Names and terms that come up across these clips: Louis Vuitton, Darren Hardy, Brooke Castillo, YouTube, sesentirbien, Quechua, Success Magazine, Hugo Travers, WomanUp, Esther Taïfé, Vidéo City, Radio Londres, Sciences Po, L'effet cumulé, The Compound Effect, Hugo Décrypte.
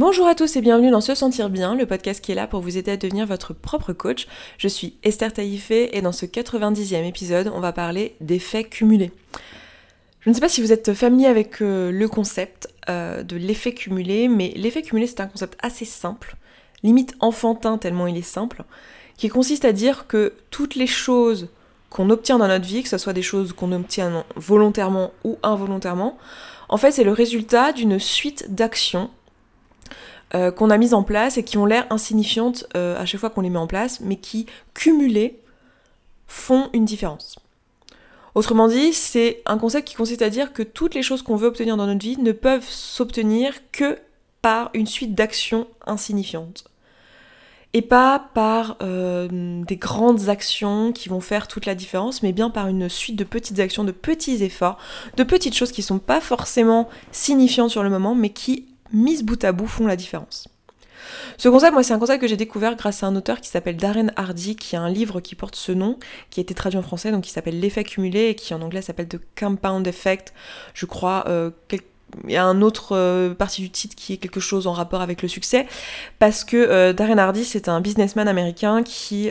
Bonjour à tous et bienvenue dans Se Sentir Bien, le podcast qui est là pour vous aider à devenir votre propre coach. Je suis Esther Taïfé et dans ce 90e épisode, on va parler d'effets cumulés. Je ne sais pas si vous êtes familier avec le concept de l'effet cumulé, mais l'effet cumulé c'est un concept assez simple, limite enfantin tellement il est simple, qui consiste à dire que toutes les choses qu'on obtient dans notre vie, que ce soit des choses qu'on obtient volontairement ou involontairement, en fait c'est le résultat d'une suite d'actions qu'on a mises en place et qui ont l'air insignifiantes à chaque fois qu'on les met en place, mais qui, cumulées, font une différence. Autrement dit, c'est un concept qui consiste à dire que toutes les choses qu'on veut obtenir dans notre vie ne peuvent s'obtenir que par une suite d'actions insignifiantes. Et pas par des grandes actions qui vont faire toute la différence, mais bien par une suite de petites actions, de petits efforts, de petites choses qui ne sont pas forcément signifiantes sur le moment, mais qui, mises bout à bout, font la différence. Ce concept, moi, c'est un concept que j'ai découvert grâce à un auteur qui s'appelle Darren Hardy, qui a un livre qui porte ce nom, qui a été traduit en français, donc qui s'appelle L'effet cumulé, et qui en anglais s'appelle The Compound Effect, je crois, il y a un autre partie du titre qui est quelque chose en rapport avec le succès, parce que Darren Hardy, c'est un businessman américain qui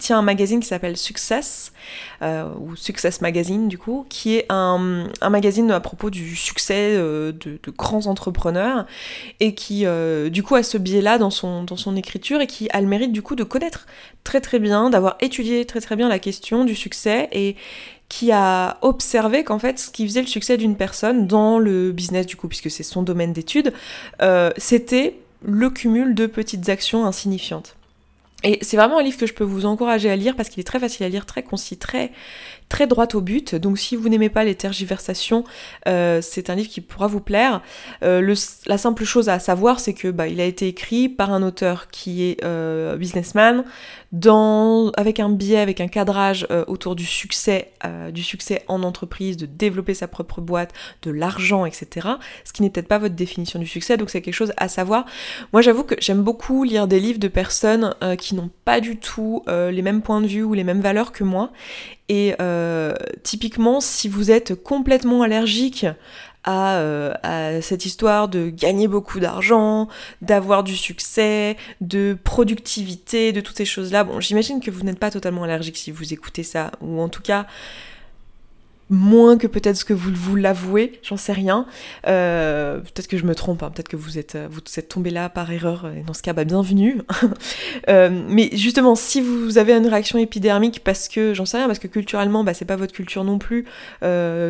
tient un magazine qui s'appelle Success, ou Success Magazine du coup, qui est un magazine à propos du succès de grands entrepreneurs, et qui du coup a ce biais-là dans son écriture, et qui a le mérite du coup de connaître très très bien, d'avoir étudié très très bien la question du succès, et qui a observé qu'en fait, ce qui faisait le succès d'une personne dans le business, du coup, puisque c'est son domaine d'étude, c'était le cumul de petites actions insignifiantes. Et c'est vraiment un livre que je peux vous encourager à lire parce qu'il est très facile à lire, très concis, très, très droit au but. Donc si vous n'aimez pas les tergiversations, c'est un livre qui pourra vous plaire. La simple chose à savoir, c'est que il a été écrit par un auteur qui est businessman, avec un biais, avec un cadrage autour du succès en entreprise, de développer sa propre boîte, de l'argent, etc. Ce qui n'est peut-être pas votre définition du succès, donc c'est quelque chose à savoir. Moi j'avoue que j'aime beaucoup lire des livres de personnes qui n'ont pas du tout les mêmes points de vue ou les mêmes valeurs que moi. Et typiquement, si vous êtes complètement allergique à cette histoire de gagner beaucoup d'argent, d'avoir du succès, de productivité, de toutes ces choses-là, j'imagine que vous n'êtes pas totalement allergique si vous écoutez ça, ou en tout cas moins que peut-être ce que vous l'avouez, j'en sais rien. Peut-être que je me trompe, hein, peut-être que vous êtes tombé là par erreur, et dans ce cas, bienvenue. Mais justement, si vous avez une réaction épidermique, parce que, j'en sais rien, parce que culturellement, c'est pas votre culture non plus,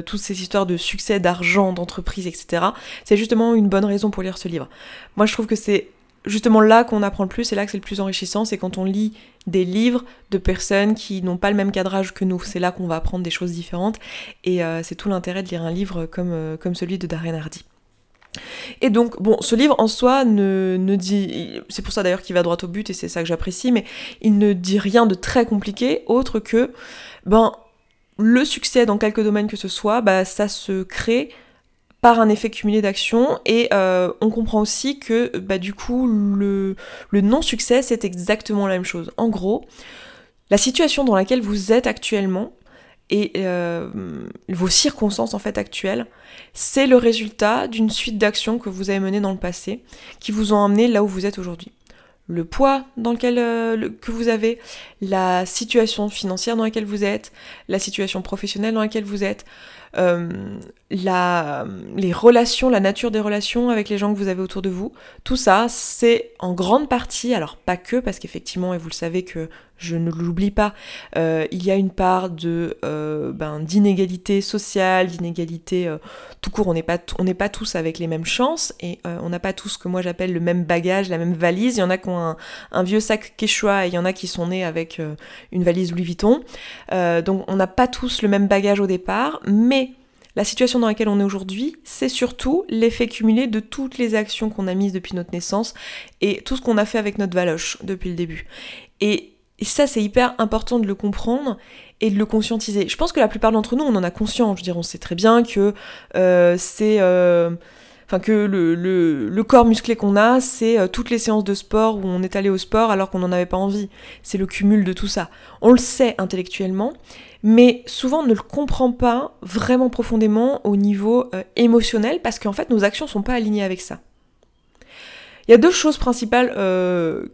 toutes ces histoires de succès, d'argent, d'entreprise, etc., c'est justement une bonne raison pour lire ce livre. Moi, je trouve que c'est justement là qu'on apprend le plus, c'est là que c'est le plus enrichissant, c'est quand on lit des livres de personnes qui n'ont pas le même cadrage que nous, c'est là qu'on va apprendre des choses différentes, et c'est tout l'intérêt de lire un livre comme celui de Darren Hardy. Et donc, ce livre en soi ne dit, c'est pour ça d'ailleurs qu'il va droit au but, et c'est ça que j'apprécie, mais il ne dit rien de très compliqué, autre que, le succès dans quelques domaines que ce soit, ça se crée par un effet cumulé d'actions, et on comprend aussi que du coup le non-succès c'est exactement la même chose. En gros, la situation dans laquelle vous êtes actuellement et vos circonstances en fait actuelles, c'est le résultat d'une suite d'actions que vous avez menées dans le passé qui vous ont amené là où vous êtes aujourd'hui. Le poids dans lequel que vous avez, la situation financière dans laquelle vous êtes, la situation professionnelle dans laquelle vous êtes, les relations, la nature des relations avec les gens que vous avez autour de vous, tout ça c'est en grande partie, alors pas que, parce qu'effectivement, et vous le savez que je ne l'oublie pas, il y a une part de d'inégalité sociale, d'inégalité tout court, on n'est pas tous avec les mêmes chances, et on n'a pas tous ce que moi j'appelle le même bagage, la même valise, il y en a qui ont un vieux sac Quechua, et il y en a qui sont nés avec une valise Louis Vuitton, donc on n'a pas tous le même bagage au départ, mais la situation dans laquelle on est aujourd'hui, c'est surtout l'effet cumulé de toutes les actions qu'on a mises depuis notre naissance et tout ce qu'on a fait avec notre valoche depuis le début. Et ça, c'est hyper important de le comprendre et de le conscientiser. Je pense que la plupart d'entre nous, on en a conscience. Je veux dire, on sait très bien que le corps musclé qu'on a, c'est toutes les séances de sport où on est allé au sport alors qu'on n'en avait pas envie. C'est le cumul de tout ça. On le sait intellectuellement, mais souvent on ne le comprend pas vraiment profondément au niveau émotionnel parce qu'en fait nos actions ne sont pas alignées avec ça. Il y a deux choses principales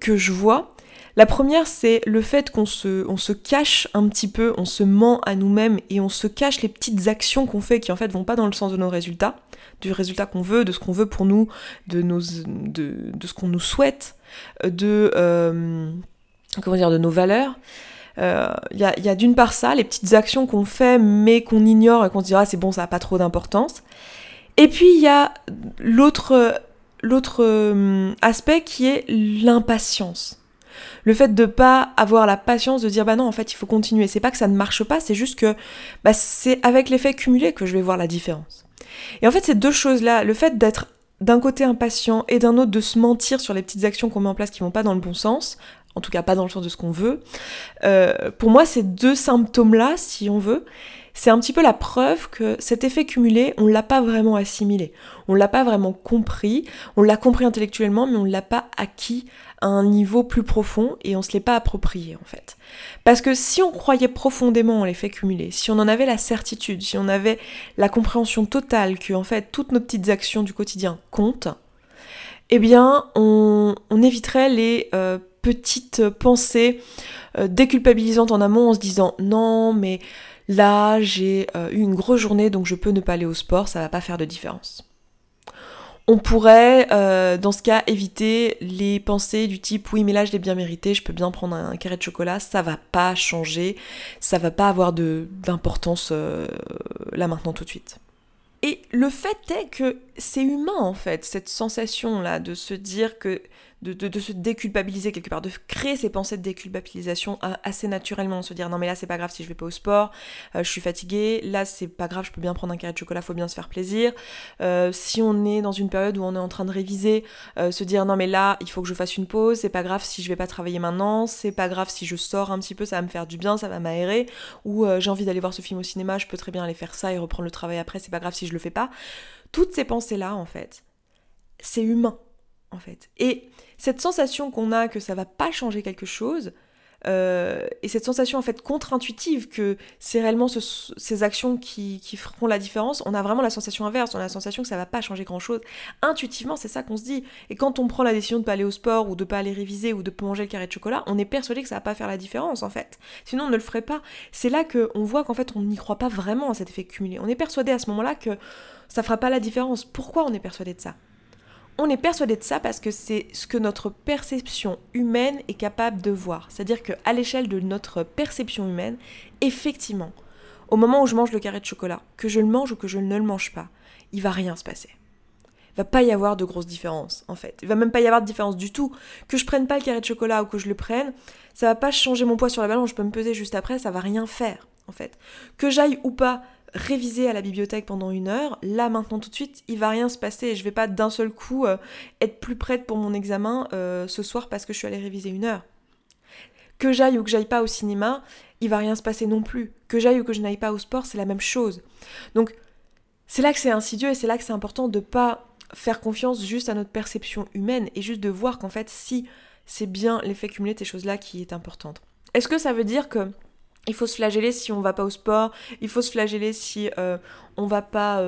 que je vois. La première, c'est le fait qu'on se cache un petit peu, on se ment à nous-mêmes et on se cache les petites actions qu'on fait qui en fait vont pas dans le sens de nos résultats, du résultat qu'on veut, de ce qu'on veut pour nous, de ce qu'on nous souhaite, de nos valeurs. Il y a d'une part ça, les petites actions qu'on fait mais qu'on ignore et qu'on se dira ah, c'est bon, ça n'a pas trop d'importance. Et puis il y a l'autre aspect qui est l'impatience. Le fait de pas avoir la patience de dire bah non en fait il faut continuer, c'est pas que ça ne marche pas, c'est juste que bah, c'est avec l'effet cumulé que je vais voir la différence. Et en fait ces deux choses là, le fait d'être d'un côté impatient et d'un autre de se mentir sur les petites actions qu'on met en place qui vont pas dans le bon sens, en tout cas pas dans le sens de ce qu'on veut, pour moi ces deux symptômes là si on veut, c'est un petit peu la preuve que cet effet cumulé, on l'a pas vraiment assimilé, on l'a pas vraiment compris, on l'a compris intellectuellement mais on l'a pas acquis à un niveau plus profond et on se l'est pas approprié en fait. Parce que si on croyait profondément en l'effet cumulé, si on en avait la certitude, si on avait la compréhension totale que en fait toutes nos petites actions du quotidien comptent, eh bien on éviterait les petites pensées déculpabilisantes en amont en se disant « Non, mais là, j'ai eu une grosse journée, donc je peux ne pas aller au sport, ça va pas faire de différence. » On pourrait, dans ce cas, éviter les pensées du type « Oui, mais là, je l'ai bien mérité, je peux bien prendre un carré de chocolat, ça va pas changer, ça va pas avoir d'importance là maintenant tout de suite. » Et le fait est que c'est humain en fait, cette sensation-là de se dire que, de se déculpabiliser quelque part, de créer ces pensées de déculpabilisation assez naturellement, se dire non mais là c'est pas grave si je vais pas au sport, je suis fatiguée, là c'est pas grave je peux bien prendre un carré de chocolat, faut bien se faire plaisir, si on est dans une période où on est en train de réviser, se dire non mais là il faut que je fasse une pause, c'est pas grave si je vais pas travailler maintenant, c'est pas grave si je sors un petit peu, ça va me faire du bien, ça va m'aérer, ou j'ai envie d'aller voir ce film au cinéma, je peux très bien aller faire ça et reprendre le travail après, c'est pas grave si je le fais pas. Toutes ces pensées-là, en fait, c'est humain, en fait. Et cette sensation qu'on a que ça va pas changer quelque chose, et cette sensation, en fait, contre-intuitive que c'est réellement ces actions qui feront la différence, on a vraiment la sensation inverse, on a la sensation que ça va pas changer grand-chose. Intuitivement, c'est ça qu'on se dit. Et quand on prend la décision de pas aller au sport, ou de pas aller réviser, ou de pas manger le carré de chocolat, on est persuadé que ça va pas faire la différence, en fait. Sinon, on ne le ferait pas. C'est là qu'on voit qu'en fait, on n'y croit pas vraiment à cet effet cumulé. On est persuadé à ce moment-là que ça fera pas la différence. Pourquoi on est persuadé de ça ? On est persuadé de ça parce que c'est ce que notre perception humaine est capable de voir. C'est-à-dire qu'à l'échelle de notre perception humaine, effectivement, au moment où je mange le carré de chocolat, que je le mange ou que je ne le mange pas, il va rien se passer. Il va pas y avoir de grosse différence, en fait. Il va même pas y avoir de différence du tout. Que je prenne pas le carré de chocolat ou que je le prenne, ça va pas changer mon poids sur la balance, je peux me peser juste après, ça va rien faire, en fait. Que j'aille ou pas réviser à la bibliothèque pendant 1 heure, là maintenant tout de suite, il va rien se passer, je vais pas d'un seul coup être plus prête pour mon examen ce soir parce que je suis allée réviser 1 heure. Que j'aille ou que j'aille pas au cinéma, il va rien se passer non plus. Que j'aille ou que je n'aille pas au sport, c'est la même chose. Donc c'est là que c'est insidieux et c'est là que c'est important de pas faire confiance juste à notre perception humaine et juste de voir qu'en fait si c'est bien l'effet cumulé de ces choses-là qui est importante. Est-ce que ça veut dire que il faut se flageller si on va pas au sport, il faut se flageller si on va pas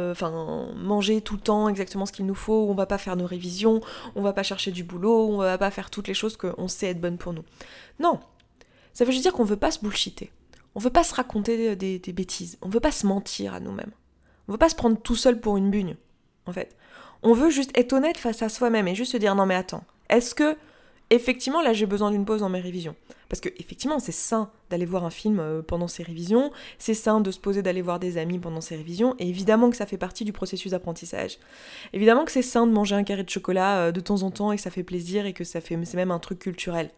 manger tout le temps exactement ce qu'il nous faut, on va pas faire nos révisions, on va pas chercher du boulot, on va pas faire toutes les choses qu'on sait être bonnes pour nous. Non, ça veut juste dire qu'on veut pas se bullshiter, on veut pas se raconter des bêtises, on veut pas se mentir à nous-mêmes, on veut pas se prendre tout seul pour une bugne, en fait. On veut juste être honnête face à soi-même et juste se dire non mais attends, est-ce que effectivement, là, j'ai besoin d'une pause dans mes révisions. Parce que, effectivement, c'est sain d'aller voir un film pendant ses révisions, c'est sain de se poser d'aller voir des amis pendant ses révisions, et évidemment que ça fait partie du processus d'apprentissage. Évidemment que c'est sain de manger un carré de chocolat de temps en temps, et que ça fait plaisir, et que c'est même un truc culturel.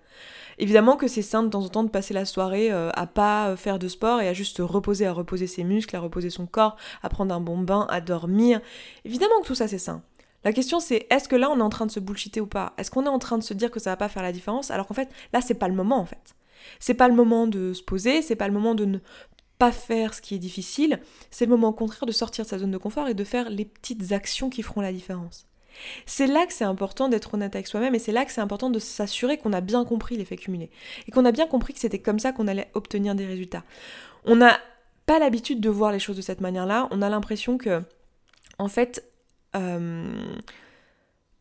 Évidemment que c'est sain de temps en temps de passer la soirée à pas faire de sport, et à juste se reposer, à reposer ses muscles, à reposer son corps, à prendre un bon bain, à dormir. Évidemment que tout ça, c'est sain. La question c'est, est-ce que là on est en train de se bullshiter ou pas ? Est-ce qu'on est en train de se dire que ça va pas faire la différence ? Alors qu'en fait, là c'est pas le moment en fait. C'est pas le moment de se poser, c'est pas le moment de ne pas faire ce qui est difficile, c'est le moment au contraire de sortir de sa zone de confort et de faire les petites actions qui feront la différence. C'est là que c'est important d'être honnête avec soi-même et c'est là que c'est important de s'assurer qu'on a bien compris l'effet cumulé. Et qu'on a bien compris que c'était comme ça qu'on allait obtenir des résultats. On n'a pas l'habitude de voir les choses de cette manière-là, on a l'impression que, en fait,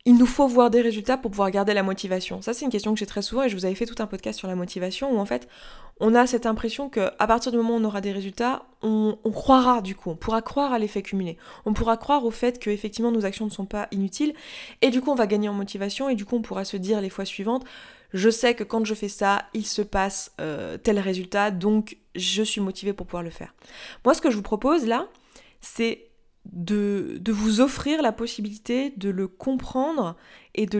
il nous faut voir des résultats pour pouvoir garder la motivation. Ça, c'est une question que j'ai très souvent et je vous avais fait tout un podcast sur la motivation où en fait, on a cette impression qu'à partir du moment où on aura des résultats, on croira du coup, on pourra croire à l'effet cumulé. On pourra croire au fait que effectivement nos actions ne sont pas inutiles et du coup on va gagner en motivation et du coup on pourra se dire les fois suivantes, je sais que quand je fais ça, il se passe tel résultat, donc je suis motivée pour pouvoir le faire. Moi, ce que je vous propose là, c'est de vous offrir la possibilité de le comprendre et de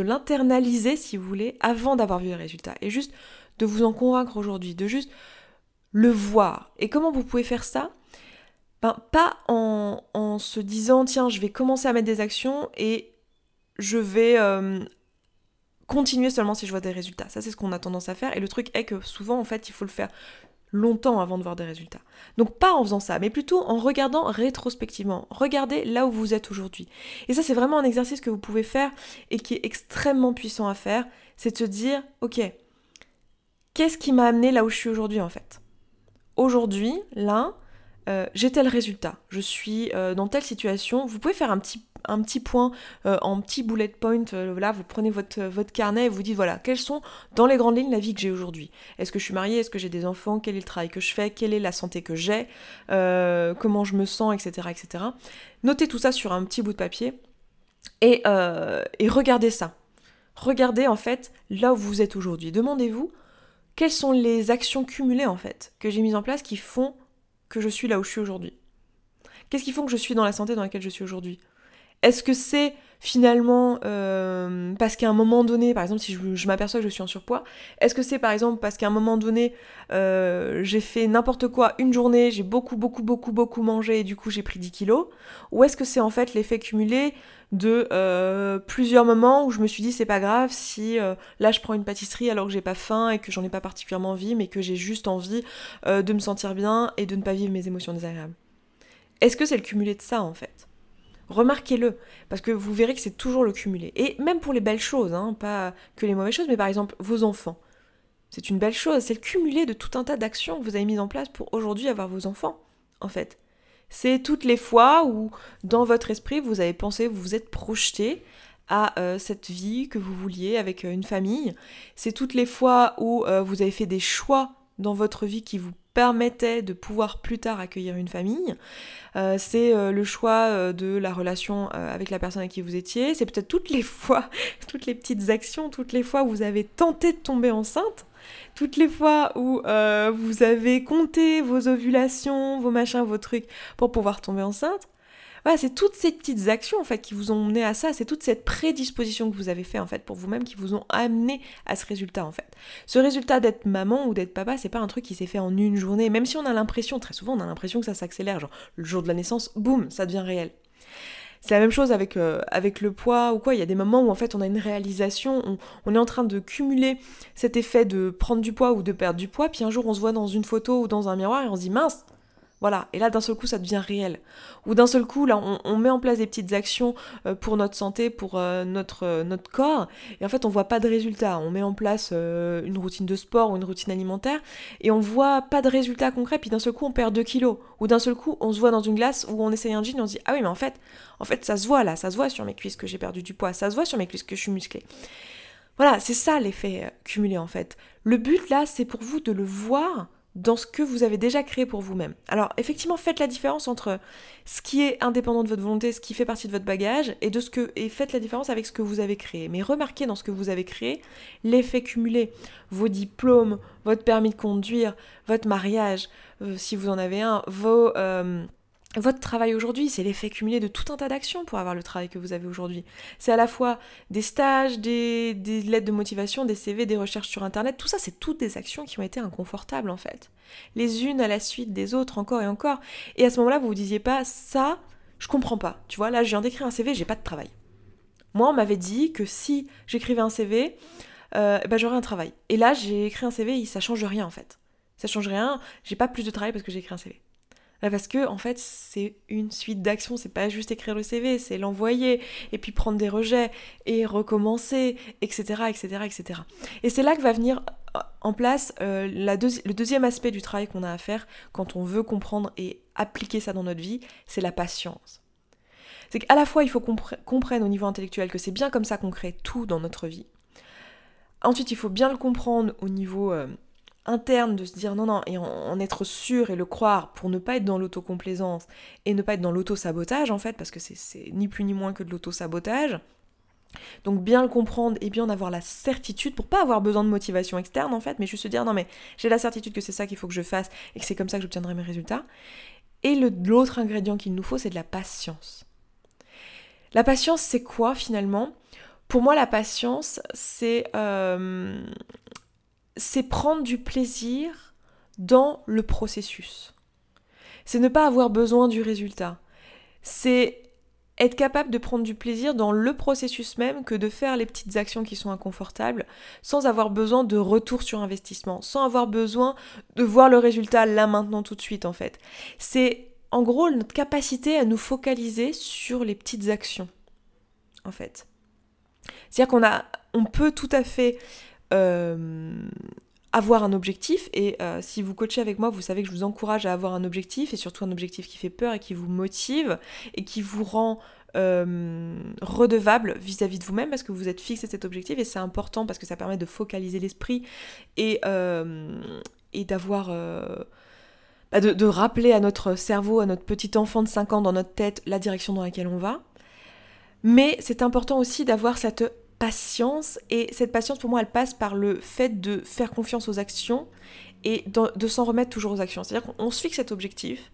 l'internaliser, si vous voulez, avant d'avoir vu les résultats. Et juste de vous en convaincre aujourd'hui, de juste le voir. Et comment vous pouvez faire ça ? Ben, pas en se disant, tiens, je vais commencer à mettre des actions et je vais... continuer seulement si je vois des résultats. Ça, c'est ce qu'on a tendance à faire. Et le truc est que souvent, en fait, il faut le faire longtemps avant de voir des résultats. Donc, pas en faisant ça, mais plutôt en regardant rétrospectivement. Regardez là où vous êtes aujourd'hui. Et ça, c'est vraiment un exercice que vous pouvez faire et qui est extrêmement puissant à faire. C'est de se dire, ok, qu'est-ce qui m'a amené là où je suis aujourd'hui, en fait ? Aujourd'hui, là, j'ai tel résultat. Je suis dans telle situation. Vous pouvez faire un petit point en petit bullet point, là vous prenez votre carnet et vous dites voilà, quelles sont dans les grandes lignes la vie que j'ai aujourd'hui, est-ce que je suis mariée, est-ce que j'ai des enfants, quel est le travail que je fais, quelle est la santé que j'ai, comment je me sens, etc. Notez tout ça sur un petit bout de papier et regardez ça, regardez en fait là où vous êtes aujourd'hui, demandez-vous quelles sont les actions cumulées en fait que j'ai mises en place qui font que je suis là où je suis aujourd'hui, qu'est-ce qui font que je suis dans la santé dans laquelle je suis aujourd'hui. Est-ce que c'est finalement parce qu'à un moment donné, par exemple si je m'aperçois que je suis en surpoids, est-ce que c'est par exemple parce qu'à un moment donné j'ai fait n'importe quoi une journée, j'ai beaucoup mangé et du coup j'ai pris 10 kilos, ou est-ce que c'est en fait l'effet cumulé de plusieurs moments où je me suis dit c'est pas grave si là je prends une pâtisserie alors que j'ai pas faim et que j'en ai pas particulièrement envie mais que j'ai juste envie de me sentir bien et de ne pas vivre mes émotions désagréables. Est-ce que c'est le cumulé de ça en fait ? Remarquez-le, parce que vous verrez que c'est toujours le cumulé. Et même pour les belles choses, hein, pas que les mauvaises choses, mais par exemple vos enfants. C'est une belle chose, c'est le cumulé de tout un tas d'actions que vous avez mises en place pour aujourd'hui avoir vos enfants, en fait. C'est toutes les fois où, dans votre esprit, vous avez pensé, vous vous êtes projeté à cette vie que vous vouliez avec une famille. C'est toutes les fois où vous avez fait des choix dans votre vie qui vous permettait de pouvoir plus tard accueillir une famille, c'est le choix de la relation avec la personne avec qui vous étiez, c'est peut-être toutes les fois, toutes les petites actions, toutes les fois où vous avez tenté de tomber enceinte, toutes les fois où vous avez compté vos ovulations, vos machins, vos trucs pour pouvoir tomber enceinte. Voilà, c'est toutes ces petites actions en fait qui vous ont mené à ça, c'est toute cette prédisposition que vous avez fait en fait pour vous-même qui vous ont amené à ce résultat en fait. Ce résultat d'être maman ou d'être papa, c'est pas un truc qui s'est fait en une journée, même si on a l'impression, très souvent on a l'impression que ça s'accélère, genre le jour de la naissance, boum, ça devient réel. C'est la même chose avec le poids ou quoi, il y a des moments où en fait on a une réalisation, on est en train de cumuler cet effet de prendre du poids ou de perdre du poids, puis un jour on se voit dans une photo ou dans un miroir et on se dit mince. Voilà, et là d'un seul coup ça devient réel. Ou d'un seul coup là on met en place des petites actions pour notre santé, pour notre corps, et en fait on voit pas de résultats. On met en place une routine de sport ou une routine alimentaire, et on voit pas de résultats concrets, puis d'un seul coup on perd 2 kilos. Ou d'un seul coup on se voit dans une glace ou on essaye un jean et on se dit ah oui mais en fait ça se voit là, ça se voit sur mes cuisses que j'ai perdu du poids, ça se voit sur mes cuisses que je suis musclée. Voilà, c'est ça l'effet cumulé en fait. Le but là c'est pour vous de le voir dans ce que vous avez déjà créé pour vous-même. Alors effectivement, faites la différence entre ce qui est indépendant de votre volonté, ce qui fait partie de votre bagage, et faites la différence avec ce que vous avez créé. Mais remarquez dans ce que vous avez créé, l'effet cumulé, vos diplômes, votre permis de conduire, votre mariage, si vous en avez un, votre travail aujourd'hui, c'est l'effet cumulé de tout un tas d'actions pour avoir le travail que vous avez aujourd'hui. C'est à la fois des stages, des lettres de motivation, des CV, des recherches sur internet, tout ça c'est toutes des actions qui ont été inconfortables en fait. Les unes à la suite des autres, encore et encore. Et à ce moment-là, vous vous disiez pas, ça, je comprends pas. Tu vois, là je viens d'écrire un CV, j'ai pas de travail. Moi on m'avait dit que si j'écrivais un CV, ben, j'aurais un travail. Et là j'ai écrit un CV et ça change rien en fait. Ça change rien, j'ai pas plus de travail parce que j'ai écrit un CV. Parce que, en fait, c'est une suite d'actions, c'est pas juste écrire le CV, c'est l'envoyer, et puis prendre des rejets, et recommencer, etc. Et c'est là que va venir en place le deuxième aspect du travail qu'on a à faire quand on veut comprendre et appliquer ça dans notre vie, c'est la patience. C'est qu'à la fois, il faut qu'on comprenne au niveau intellectuel que c'est bien comme ça qu'on crée tout dans notre vie. Ensuite, il faut bien le comprendre au niveau interne, de se dire non, et en être sûr et le croire pour ne pas être dans l'autocomplaisance et ne pas être dans l'auto-sabotage, en fait, parce que c'est ni plus ni moins que de l'auto-sabotage. Donc bien le comprendre et bien en avoir la certitude pour pas avoir besoin de motivation externe, en fait, mais juste se dire non, mais j'ai la certitude que c'est ça qu'il faut que je fasse et que c'est comme ça que j'obtiendrai mes résultats. Et l'autre ingrédient qu'il nous faut, c'est de la patience. La patience, c'est quoi finalement ? Pour moi, la patience, c'est prendre du plaisir dans le processus. C'est ne pas avoir besoin du résultat. C'est être capable de prendre du plaisir dans le processus même que de faire les petites actions qui sont inconfortables, sans avoir besoin de retour sur investissement, sans avoir besoin de voir le résultat là, maintenant, tout de suite, en fait. C'est, en gros, notre capacité à nous focaliser sur les petites actions, en fait. C'est-à-dire qu'on peut tout à fait avoir un objectif, et si vous coachez avec moi, vous savez que je vous encourage à avoir un objectif, et surtout un objectif qui fait peur et qui vous motive, et qui vous rend redevable vis-à-vis de vous-même, parce que vous êtes fixé cet objectif, et c'est important parce que ça permet de focaliser l'esprit, et d'avoir... de rappeler à notre cerveau, à notre petit enfant de 5 ans dans notre tête, la direction dans laquelle on va. Mais c'est important aussi d'avoir cette patience, et cette patience, pour moi, elle passe par le fait de faire confiance aux actions et de s'en remettre toujours aux actions. C'est-à-dire qu'on se fixe cet objectif,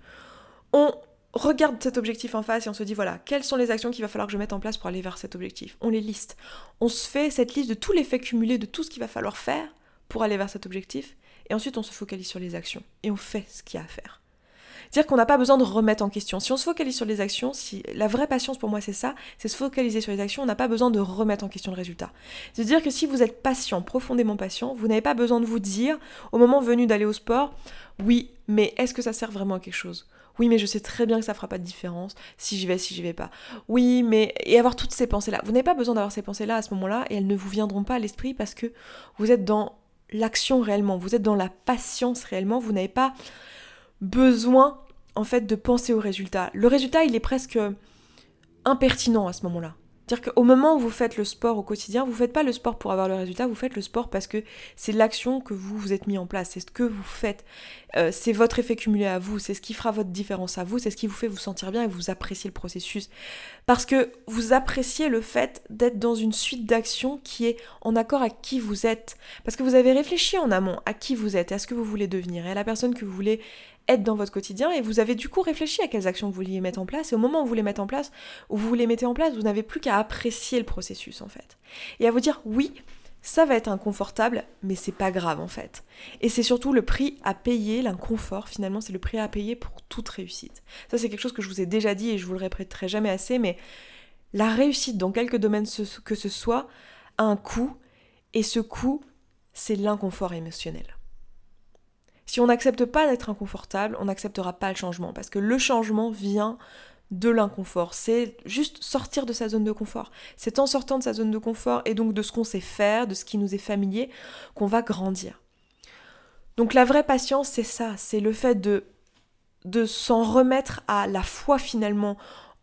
on regarde cet objectif en face et on se dit voilà, quelles sont les actions qu'il va falloir que je mette en place pour aller vers cet objectif. On les liste, on se fait cette liste de tous les faits cumulés, de tout ce qu'il va falloir faire pour aller vers cet objectif, et ensuite on se focalise sur les actions et on fait ce qu'il y a à faire. Dire qu'on n'a pas besoin de remettre en question. Si on se focalise sur les actions, la vraie patience pour moi c'est ça, c'est se focaliser sur les actions, on n'a pas besoin de remettre en question le résultat. C'est-à-dire que si vous êtes patient, profondément patient, vous n'avez pas besoin de vous dire, au moment venu d'aller au sport, oui, mais est-ce que ça sert vraiment à quelque chose ? Oui, mais je sais très bien que ça fera pas de différence, si j'y vais pas. Oui, mais... Et avoir toutes ces pensées-là. Vous n'avez pas besoin d'avoir ces pensées-là à ce moment-là, et elles ne vous viendront pas à l'esprit parce que vous êtes dans l'action réellement, vous êtes dans la patience réellement, vous n'avez pas... besoin en fait de penser au résultat. Le résultat, il est presque impertinent à ce moment-là. C'est-à-dire qu'au moment où vous faites le sport au quotidien, vous faites pas le sport pour avoir le résultat, vous faites le sport parce que c'est l'action que vous vous êtes mis en place, c'est ce que vous faites, c'est votre effet cumulé à vous, c'est ce qui fera votre différence à vous, c'est ce qui vous fait vous sentir bien et vous appréciez le processus. Parce que vous appréciez le fait d'être dans une suite d'actions qui est en accord à qui vous êtes. Parce que vous avez réfléchi en amont à qui vous êtes et à ce que vous voulez devenir et à la personne que vous voulez être dans votre quotidien, et vous avez du coup réfléchi à quelles actions vous vouliez mettre en place, et au moment où vous les mettez en place, vous n'avez plus qu'à apprécier le processus en fait. Et à vous dire oui, ça va être inconfortable, mais c'est pas grave en fait. Et c'est surtout le prix à payer, l'inconfort finalement, c'est le prix à payer pour toute réussite. Ça c'est quelque chose que je vous ai déjà dit et je vous le répéterai jamais assez, mais la réussite dans quelques domaines que ce soit a un coût, et ce coût c'est l'inconfort émotionnel. Si on n'accepte pas d'être inconfortable, on n'acceptera pas le changement, parce que le changement vient de l'inconfort. C'est juste sortir de sa zone de confort. C'est en sortant de sa zone de confort et donc de ce qu'on sait faire, de ce qui nous est familier, qu'on va grandir. Donc la vraie patience, c'est ça, c'est le fait de s'en remettre à la foi finalement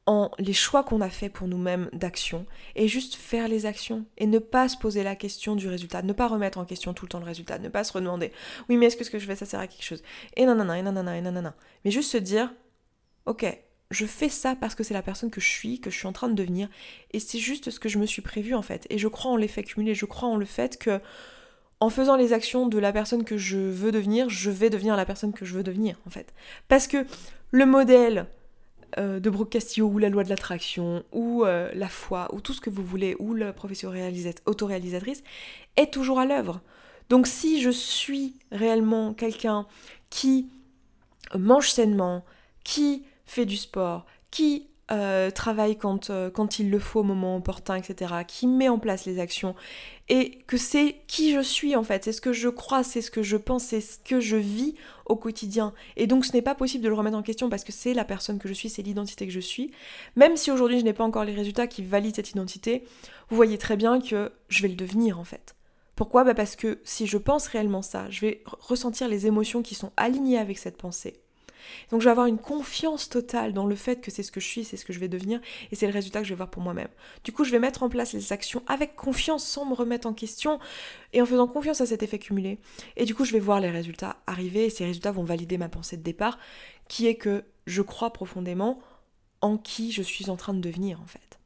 en les choix qu'on a fait pour nous-mêmes d'action, et juste faire les actions et ne pas se poser la question du résultat, ne pas remettre en question tout le temps le résultat, ne pas se redemander oui mais est-ce que ce que je fais ça sert à quelque chose et nanana, mais juste se dire ok, je fais ça parce que c'est la personne que je suis en train de devenir, et c'est juste ce que je me suis prévu en fait, et je crois en l'effet cumulé, je crois en le fait que en faisant les actions de la personne que je veux devenir, je vais devenir la personne que je veux devenir en fait, parce que le modèle de Brooke Castillo, ou la loi de l'attraction, ou la foi, ou tout ce que vous voulez, ou la profession autoréalisatrice, est toujours à l'œuvre. Donc si je suis réellement quelqu'un qui mange sainement, qui fait du sport, qui travaille quand il le faut au moment opportun, etc., qui met en place les actions, et que c'est qui je suis en fait, c'est ce que je crois, c'est ce que je pense, c'est ce que je vis au quotidien, et donc ce n'est pas possible de le remettre en question parce que c'est la personne que je suis, c'est l'identité que je suis, même si aujourd'hui je n'ai pas encore les résultats qui valident cette identité, vous voyez très bien que je vais le devenir en fait. Pourquoi ? Parce que si je pense réellement ça, je vais ressentir les émotions qui sont alignées avec cette pensée, Donc je vais avoir une confiance totale dans le fait que c'est ce que je suis, c'est ce que je vais devenir et c'est le résultat que je vais voir pour moi-même. Du coup, je vais mettre en place les actions avec confiance, sans me remettre en question et en faisant confiance à cet effet cumulé. Et du coup, je vais voir les résultats arriver et ces résultats vont valider ma pensée de départ qui est que je crois profondément en qui je suis en train de devenir en fait.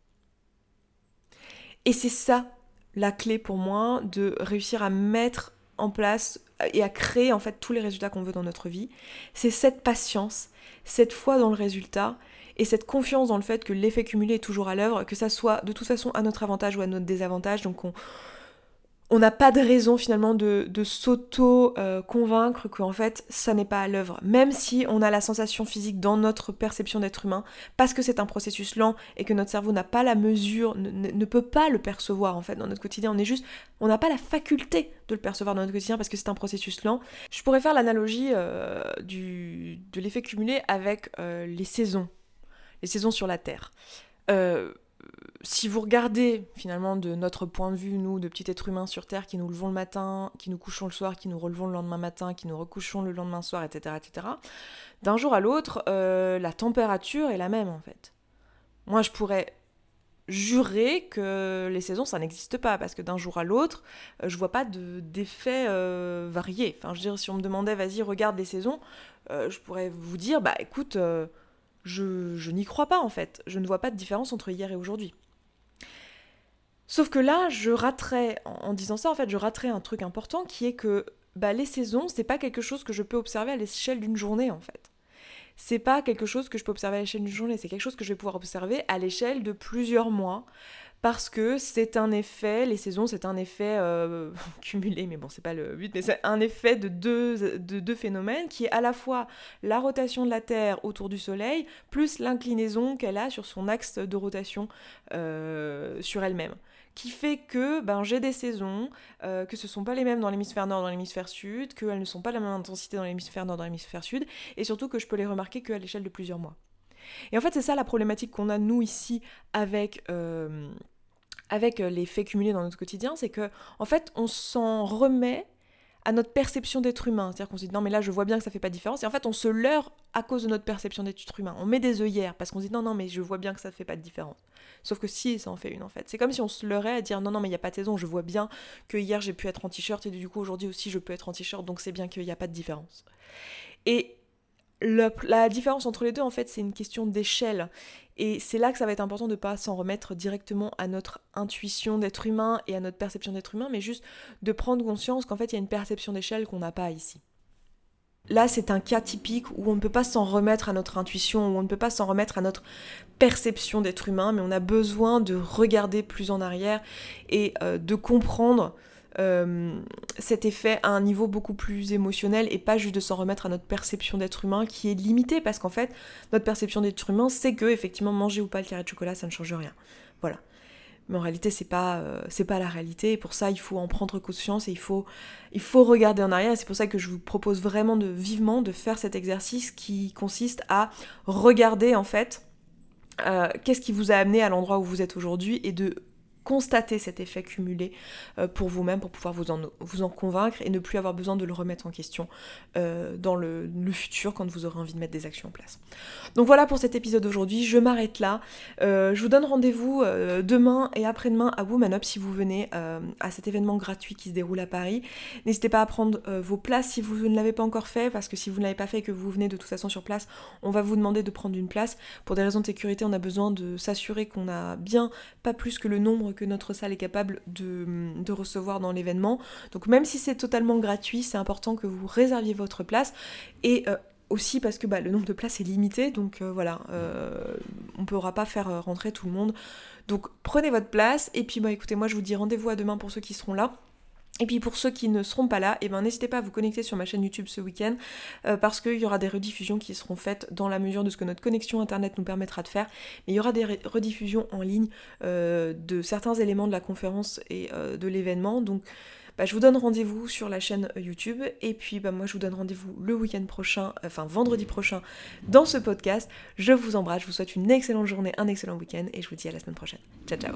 Et c'est ça la clé pour moi de réussir à mettre en place et à créer en fait tous les résultats qu'on veut dans notre vie, c'est cette patience, cette foi dans le résultat et cette confiance dans le fait que l'effet cumulé est toujours à l'œuvre, que ça soit de toute façon à notre avantage ou à notre désavantage, donc on n'a pas de raison finalement de s'auto-convaincre qu'en fait ça n'est pas à l'œuvre, même si on a la sensation physique dans notre perception d'être humain, parce que c'est un processus lent et que notre cerveau n'a pas la mesure, ne peut pas le percevoir en fait dans notre quotidien, on n'a pas la faculté de le percevoir dans notre quotidien parce que c'est un processus lent. Je pourrais faire l'analogie de l'effet cumulé avec les saisons sur la Terre. Si vous regardez finalement de notre point de vue, nous, de petits êtres humains sur Terre, qui nous levons le matin, qui nous couchons le soir, qui nous relevons le lendemain matin, qui nous recouchons le lendemain soir, etc., etc., d'un jour à l'autre, la température est la même en fait. Moi, je pourrais jurer que les saisons, ça n'existe pas, parce que d'un jour à l'autre, je vois pas d'effets variés. Enfin, je veux dire, si on me demandait, vas-y, regarde les saisons, je pourrais vous dire, bah écoute... Je n'y crois pas en fait, je ne vois pas de différence entre hier et aujourd'hui. Sauf que là, je raterais, en disant ça en fait, je raterais un truc important qui est que les saisons, c'est pas quelque chose que je peux observer à l'échelle d'une journée en fait. C'est pas quelque chose que je peux observer à l'échelle d'une journée, c'est quelque chose que je vais pouvoir observer à l'échelle de plusieurs mois, parce que c'est un effet, les saisons c'est un effet cumulé, mais bon c'est pas le but, mais c'est un effet de deux phénomènes qui est à la fois la rotation de la Terre autour du Soleil, plus l'inclinaison qu'elle a sur son axe de rotation sur elle-même, qui fait que j'ai des saisons, que ce sont pas les mêmes dans l'hémisphère nord, dans l'hémisphère sud, qu'elles ne sont pas de la même intensité dans l'hémisphère nord, dans l'hémisphère sud, et surtout que je peux les remarquer qu'à l'échelle de plusieurs mois. Et en fait c'est ça la problématique qu'on a nous ici avec les faits cumulés dans notre quotidien, c'est que en fait on s'en remet à notre perception d'être humain, c'est-à-dire qu'on se dit non mais là je vois bien que ça fait pas de différence, et en fait on se leurre à cause de notre perception d'être humain, on met des œillères parce qu'on se dit non mais je vois bien que ça fait pas de différence, sauf que si ça en fait une en fait, c'est comme si on se leurrait à dire non mais il y a pas de saison, je vois bien que hier j'ai pu être en t-shirt et du coup aujourd'hui aussi je peux être en t-shirt, donc c'est bien qu'il y a pas de différence. Et la différence entre les deux en fait c'est une question d'échelle, et c'est là que ça va être important de pas s'en remettre directement à notre intuition d'être humain et à notre perception d'être humain, mais juste de prendre conscience qu'en fait il y a une perception d'échelle qu'on n'a pas ici. Là c'est un cas typique où on ne peut pas s'en remettre à notre intuition, où on ne peut pas s'en remettre à notre perception d'être humain, mais on a besoin de regarder plus en arrière et de comprendre cet effet à un niveau beaucoup plus émotionnel et pas juste de s'en remettre à notre perception d'être humain qui est limitée, parce qu'en fait notre perception d'être humain c'est que effectivement manger ou pas le carré de chocolat ça ne change rien, voilà, mais en réalité c'est pas la réalité, et pour ça il faut en prendre conscience et il faut regarder en arrière, et c'est pour ça que je vous propose vraiment vivement de faire cet exercice qui consiste à regarder en fait qu'est-ce qui vous a amené à l'endroit où vous êtes aujourd'hui et de constater cet effet cumulé pour vous-même, pour pouvoir vous en convaincre et ne plus avoir besoin de le remettre en question dans le futur quand vous aurez envie de mettre des actions en place. Donc voilà pour cet épisode d'aujourd'hui, je m'arrête là. Je vous donne rendez-vous demain et après-demain à WomanUp si vous venez à cet événement gratuit qui se déroule à Paris. N'hésitez pas à prendre vos places si vous ne l'avez pas encore fait, parce que si vous ne l'avez pas fait et que vous venez de toute façon sur place, on va vous demander de prendre une place. Pour des raisons de sécurité, on a besoin de s'assurer qu'on a bien, pas plus que le nombre que notre salle est capable de recevoir dans l'événement. Donc même si c'est totalement gratuit, c'est important que vous réserviez votre place, et aussi parce que le nombre de places est limité, donc on ne pourra pas faire rentrer tout le monde. Donc prenez votre place, et puis écoutez, moi je vous dis rendez-vous à demain pour ceux qui seront là. Et puis pour ceux qui ne seront pas là, n'hésitez pas à vous connecter sur ma chaîne YouTube ce week-end, parce qu'il y aura des rediffusions qui seront faites dans la mesure de ce que notre connexion internet nous permettra de faire, mais il y aura des rediffusions en ligne de certains éléments de la conférence et de l'événement, donc je vous donne rendez-vous sur la chaîne YouTube, et puis moi je vous donne rendez-vous le week-end prochain, enfin vendredi prochain, dans ce podcast. Je vous embrasse, je vous souhaite une excellente journée, un excellent week-end, et je vous dis à la semaine prochaine. Ciao ciao.